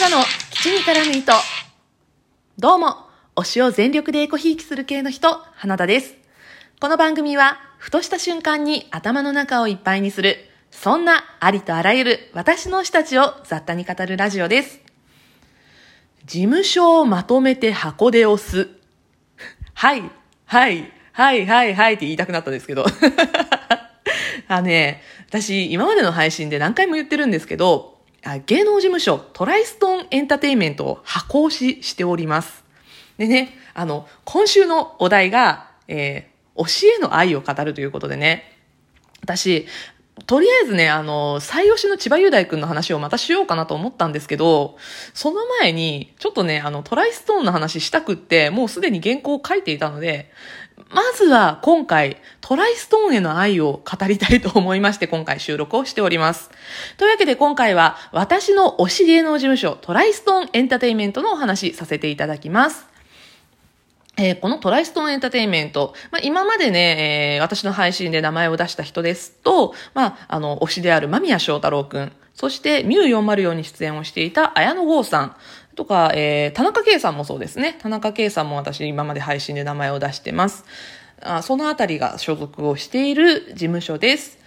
永の基地に絡む糸。どうも、推しを全力でエコひいきする系の人、花田です。この番組は、ふとした瞬間に頭の中をいっぱいにする、そんなありとあらゆる私の推したちを雑多に語るラジオです。事務所をまとめて箱で押す。はい、はい、はい、はい、はいって言いたくなったんですけど。私、今までの配信で何回も言ってるんですけど、芸能事務所トライストーンエンタテインメントを箱推ししております。でね、今週のお題が、推しへの愛を語るということでね、私、とりあえずね、最推しの千葉雄大くんの話をまたしようかなと思ったんですけど、その前に、ちょっとね、トライストーンの話したくって、もうすでに原稿を書いていたので、まずは今回、トライストーンへの愛を語りたいと思いまして、今回収録をしております。というわけで今回は、私の推し芸能事務所、トライストーンエンターテインメントのお話させていただきます。このトライストーンエンターテインメント、今までね、私の配信で名前を出した人ですと、推しである間宮祥太朗くん、そしてミュー404に出演をしていた綾野剛さんとか、田中圭さんもそうですね。田中圭さんも私今まで配信で名前を出してます。そのあたりが所属をしている事務所です。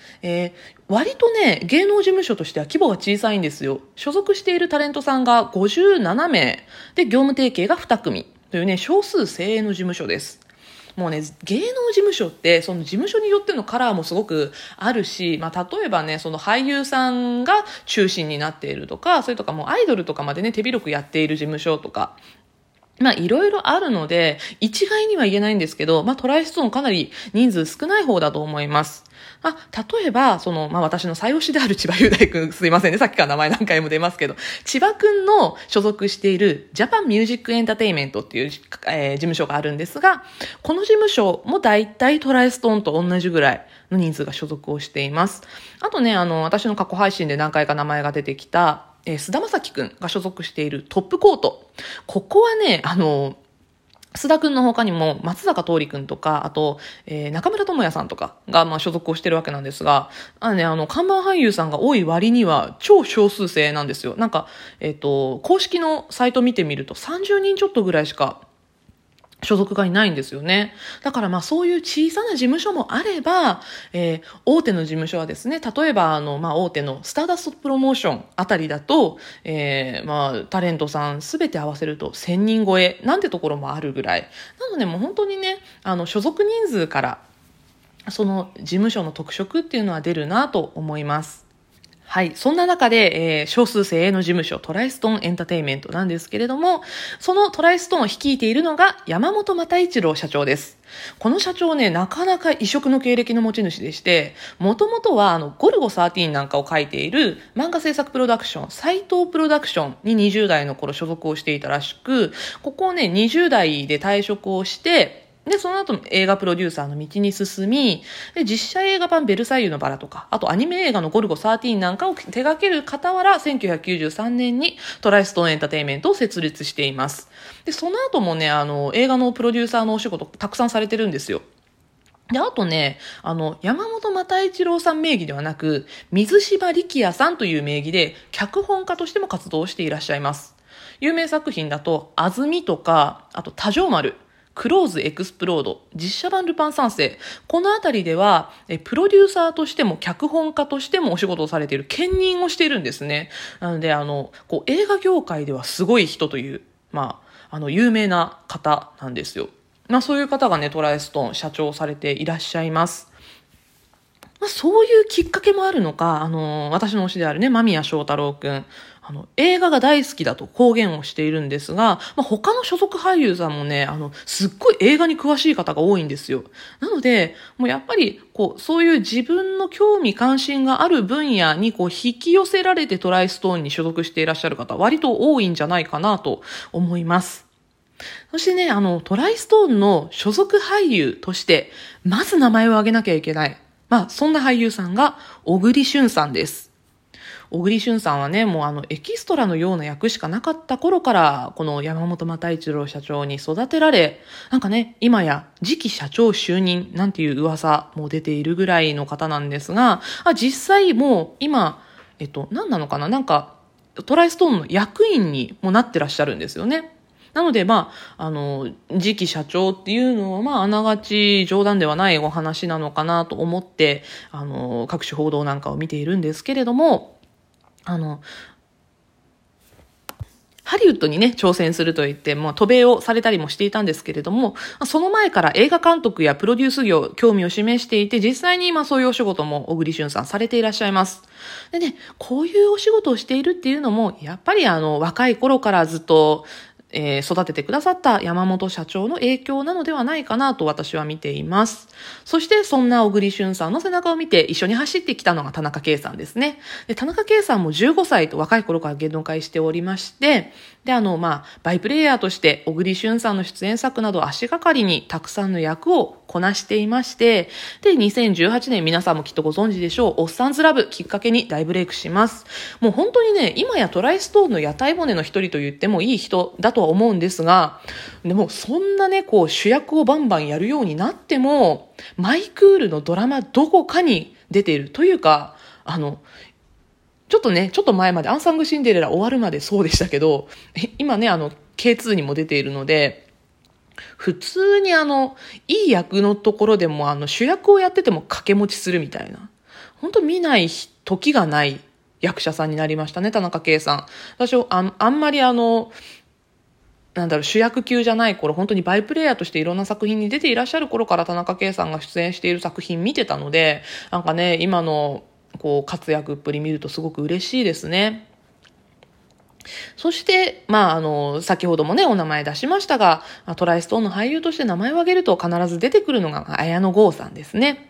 割とね、芸能事務所としては規模が小さいんですよ。所属しているタレントさんが57名で、業務提携が2組。というね、少数精鋭の事務所です。もうね、芸能事務所ってその事務所によってのカラーもすごくあるし、例えばね、その俳優さんが中心になっているとか、それとかもうアイドルとかまでね、手広くやっている事務所とか、いろいろあるので一概には言えないんですけど、トライストーンかなり人数少ない方だと思います。例えばその、私の最推しである千葉雄大くん、すいませんね、さっきから名前何回も出ますけど、千葉くんの所属しているジャパンミュージックエンターテインメントっていう、事務所があるんですが、この事務所もだいたいトライストーンと同じぐらいの人数が所属をしています。あとね、私の過去配信で何回か名前が出てきた須田将暉くんが所属しているトップコート。ここはね、須田くんの他にも松坂桃李くんとか、あと、中村智也さんとかが所属をしてるわけなんですが、看板俳優さんが多い割には超少数制なんですよ。なんか、公式のサイト見てみると30人ちょっとぐらいしか所属がいないんですよね。だからそういう小さな事務所もあれば、大手の事務所はですね、例えば大手のスターダストプロモーションあたりだと、タレントさんすべて合わせると1000人超えなんてところもあるぐらい。なのでもう本当にね、所属人数からその事務所の特色っていうのは出るなと思います。はい。そんな中で、少数精鋭の事務所、トライストーンエンタテイメントなんですけれども、そのトライストーンを率いているのが山本又一郎社長です。この社長ね、なかなか異色の経歴の持ち主でして、もともとはゴルゴ13なんかを書いている漫画制作プロダクション、斎藤プロダクションに20代の頃所属をしていたらしく、ここをね、20代で退職をして、で、その後映画プロデューサーの道に進み、で、実写映画版ベルサイユのバラとか、あとアニメ映画のゴルゴ13なんかを手掛ける傍ら、1993年にトライストーンエンタテイメントを設立しています。で、その後もね、映画のプロデューサーのお仕事たくさんされてるんですよ。で、あとね、山本又一郎さん名義ではなく、水島力也さんという名義で、脚本家としても活動していらっしゃいます。有名作品だと、あずみとか、あと多条丸。クローズエクスプロード、実写版ルパン三世、このあたりではプロデューサーとしても脚本家としてもお仕事をされている兼任をしているんですね。なのでこう映画業界ではすごい人という、有名な方なんですよ。そういう方がね、トライストーン社長をされていらっしゃいます。そういうきっかけもあるのか、私の推しであるね、間宮祥太朗くん、映画が大好きだと公言をしているんですが、他の所属俳優さんもね、すっごい映画に詳しい方が多いんですよ。なので、もうやっぱり、そういう自分の興味関心がある分野に、引き寄せられてトライストーンに所属していらっしゃる方、割と多いんじゃないかなと思います。そしてね、トライストーンの所属俳優として、まず名前を挙げなきゃいけない。そんな俳優さんが、小栗旬さんです。小栗旬さんはね、もうエキストラのような役しかなかった頃から、この山本又一郎社長に育てられ、なんかね、今や次期社長就任なんていう噂も出ているぐらいの方なんですが、実際もう今、何なのかな、なんか、トライストーンの役員にもなってらっしゃるんですよね。なので、次期社長っていうのは、あながち冗談ではないお話なのかなと思って、各種報道なんかを見ているんですけれども、ハリウッドにね、挑戦するといって、渡米をされたりもしていたんですけれども、その前から映画監督やプロデュース業、興味を示していて、実際に今そういうお仕事も小栗旬さんされていらっしゃいます。でね、こういうお仕事をしているっていうのも、やっぱり若い頃からずっと、育ててくださった山本社長の影響なのではないかなと私は見ています。そしてそんな小栗旬さんの背中を見て一緒に走ってきたのが田中圭さんですね。で、田中圭さんも15歳と若い頃から芸能界しておりまして、で、バイプレイヤーとして小栗旬さんの出演作など足がかりにたくさんの役をこなしていまして、で、2018年皆さんもきっとご存知でしょう、おっさんずラブきっかけに大ブレイクします。もう本当にね、今やトライストーンの屋台骨の一人と言ってもいい人だとは思うんですが、でもそんなね、こう主役をバンバンやるようになっても、マイクールのドラマどこかに出ているというか、ちょっと前までアンサングシンデレラ終わるまでそうでしたけど、今ね、K2 にも出ているので、普通にいい役のところでも主役をやってても掛け持ちするみたいな、本当見ない時がない役者さんになりましたね、田中圭さん。私はあんまり主役級じゃない頃、本当にバイプレイヤーとしていろんな作品に出ていらっしゃる頃から田中圭さんが出演している作品見てたので、なんかね、今のこう活躍っぷり見るとすごく嬉しいですね。そして、先ほどもね、お名前出しましたが、トライストーンの俳優として名前を挙げると必ず出てくるのが綾野剛さんですね。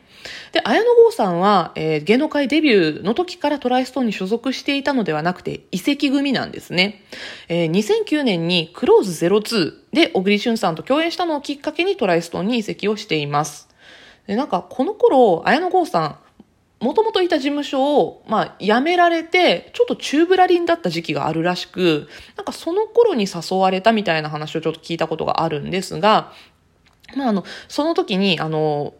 で、綾野剛さんは、芸能界デビューの時からトライストーンに所属していたのではなくて、移籍組なんですね。2009年にクローズ02で小栗旬さんと共演したのをきっかけにトライストーンに移籍をしています。で、なんかこの頃、綾野剛さん、もともといた事務所を、辞められて、ちょっと宙ぶらりんだった時期があるらしく、なんかその頃に誘われたみたいな話をちょっと聞いたことがあるんですが、その時に、綾野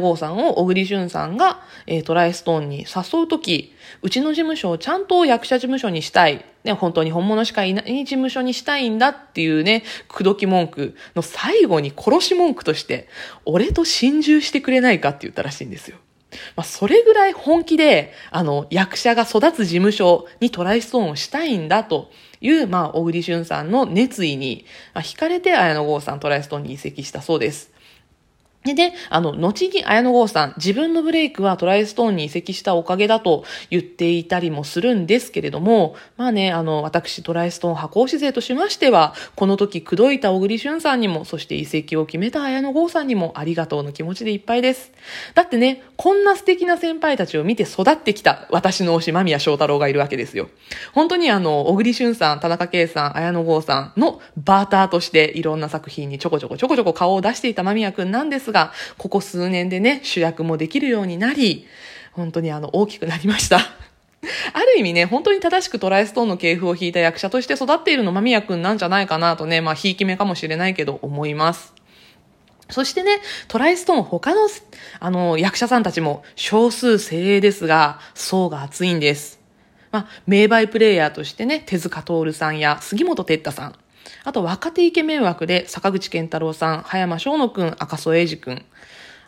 剛さんを小栗旬さんが、トライストーンに誘う時、うちの事務所をちゃんと役者事務所にしたい。ね、本当に本物しかいない事務所にしたいんだっていうね、口説き文句の最後に殺し文句として、俺と心中してくれないかって言ったらしいんですよ。それぐらい本気で、役者が育つ事務所にトライストーンをしたいんだという、小栗旬さんの熱意に、惹かれて綾野剛さんトライストーンに移籍したそうです。でね、後に綾野剛さん、自分のブレイクはトライストーンに移籍したおかげだと言っていたりもするんですけれども、私トライストーン箱推し勢としましては、この時口説いた小栗旬さんにも、そして移籍を決めた綾野剛さんにもありがとうの気持ちでいっぱいです。だってね、こんな素敵な先輩たちを見て育ってきた私の推し間宮祥太朗がいるわけですよ。本当に小栗旬さん、田中圭さん、綾野剛さんのバーターとしていろんな作品にちょこちょこ顔を出していた間宮くんなんですが、ここ数年でね、主役もできるようになり、本当に大きくなりました。ある意味ね、本当に正しくトライストーンの系譜を引いた役者として育っているの間宮くんなんじゃないかなとね、ひいき目かもしれないけど思います。そしてね、トライストーン他の、役者さんたちも少数精鋭ですが、層が厚いんです。名バイプレイヤーとしてね、手塚徹さんや杉本哲太さん、あと若手イケメン枠で坂口健太郎さん、葉山翔乃くん、赤楚衛二くん、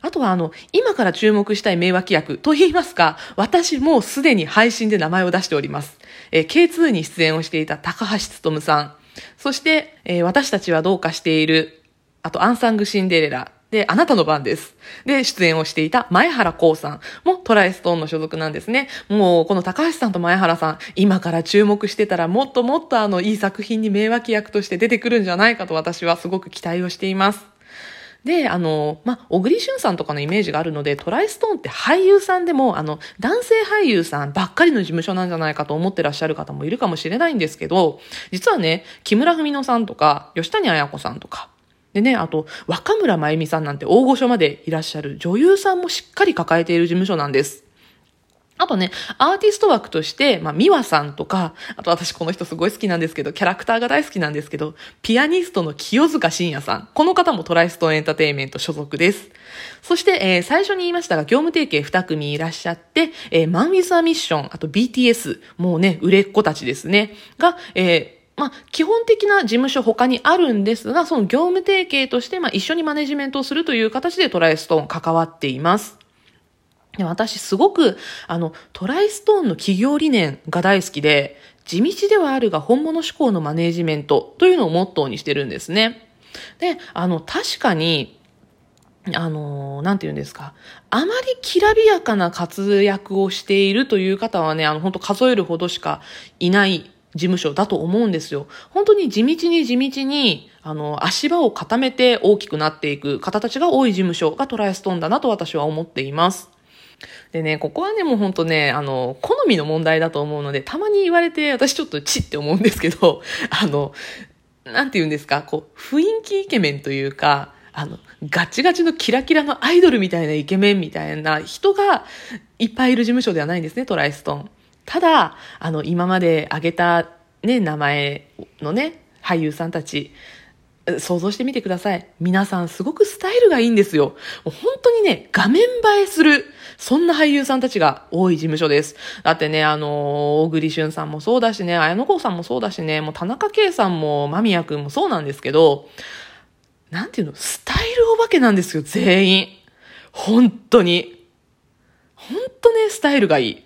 あとは今から注目したい名脇役といいますか、私もうすでに配信で名前を出しております、K2 に出演をしていた高橋努さん、そして、私たちはどうかしている、あとアンサングシンデレラであなたの番ですで出演をしていた前原光さんもトライストーンの所属なんですね。もうこの高橋さんと前原さん、今から注目してたらもっともっといい作品に名脇役として出てくるんじゃないかと私はすごく期待をしています。で、小栗旬さんとかのイメージがあるので、トライストーンって俳優さんでも、男性俳優さんばっかりの事務所なんじゃないかと思ってらっしゃる方もいるかもしれないんですけど、実はね、木村文乃さんとか、吉谷彩子さんとかでね、あと若村麻由美さんなんて大御所までいらっしゃる女優さんもしっかり抱えている事務所なんです。あとね、アーティスト枠として、ミワさんとか、あと私この人すごい好きなんですけど、キャラクターが大好きなんですけど、ピアニストの清塚信也さん。この方もトライストーンエンターテインメント所属です。そして、最初に言いましたが、業務提携2組いらっしゃって、マン・ウィズ・ア・ミッション、あと BTS、もうね、売れっ子たちですね、が、基本的な事務所他にあるんですが、その業務提携として、一緒にマネジメントをするという形でトライストーン関わっています。で、私すごく、トライストーンの企業理念が大好きで、地道ではあるが本物志向のマネジメントというのをモットーにしてるんですね。で、確かに、なんて言うんですか。あまりきらびやかな活躍をしているという方はね、本当数えるほどしかいない事務所だと思うんですよ。本当に地道に地道に、足場を固めて大きくなっていく方たちが多い事務所がトライストーンだなと私は思っています。でね、ここはね、もう本当ね、好みの問題だと思うので、たまに言われて、私ちょっとチって思うんですけど、なんて言うんですか、こう、雰囲気イケメンというか、ガチガチのキラキラのアイドルみたいなイケメンみたいな人がいっぱいいる事務所ではないんですね、トライストーン。ただ、今まで挙げたね、名前のね、俳優さんたち、想像してみてください。皆さんすごくスタイルがいいんですよ。もう本当にね、画面映えする、そんな俳優さんたちが多い事務所です。だってね、小栗旬さんもそうだしね、綾野剛さんもそうだしね、もう田中圭さんも間宮くんもそうなんですけど、なんていうの、スタイルお化けなんですよ、全員。本当に。本当ね、スタイルがいい。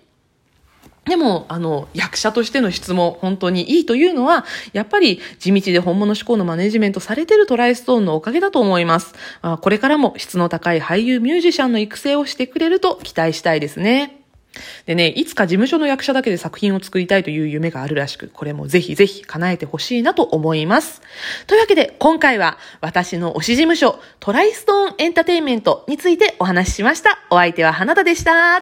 でも、役者としての質も本当にいいというのは、やっぱり地道で本物志向のマネジメントされているトライストーンのおかげだと思います。これからも質の高い俳優ミュージシャンの育成をしてくれると期待したいですね。でね、いつか事務所の役者だけで作品を作りたいという夢があるらしく、これもぜひぜひ叶えてほしいなと思います。というわけで、今回は私の推し事務所、トライストーンエンターテインメントについてお話ししました。お相手は花田でした。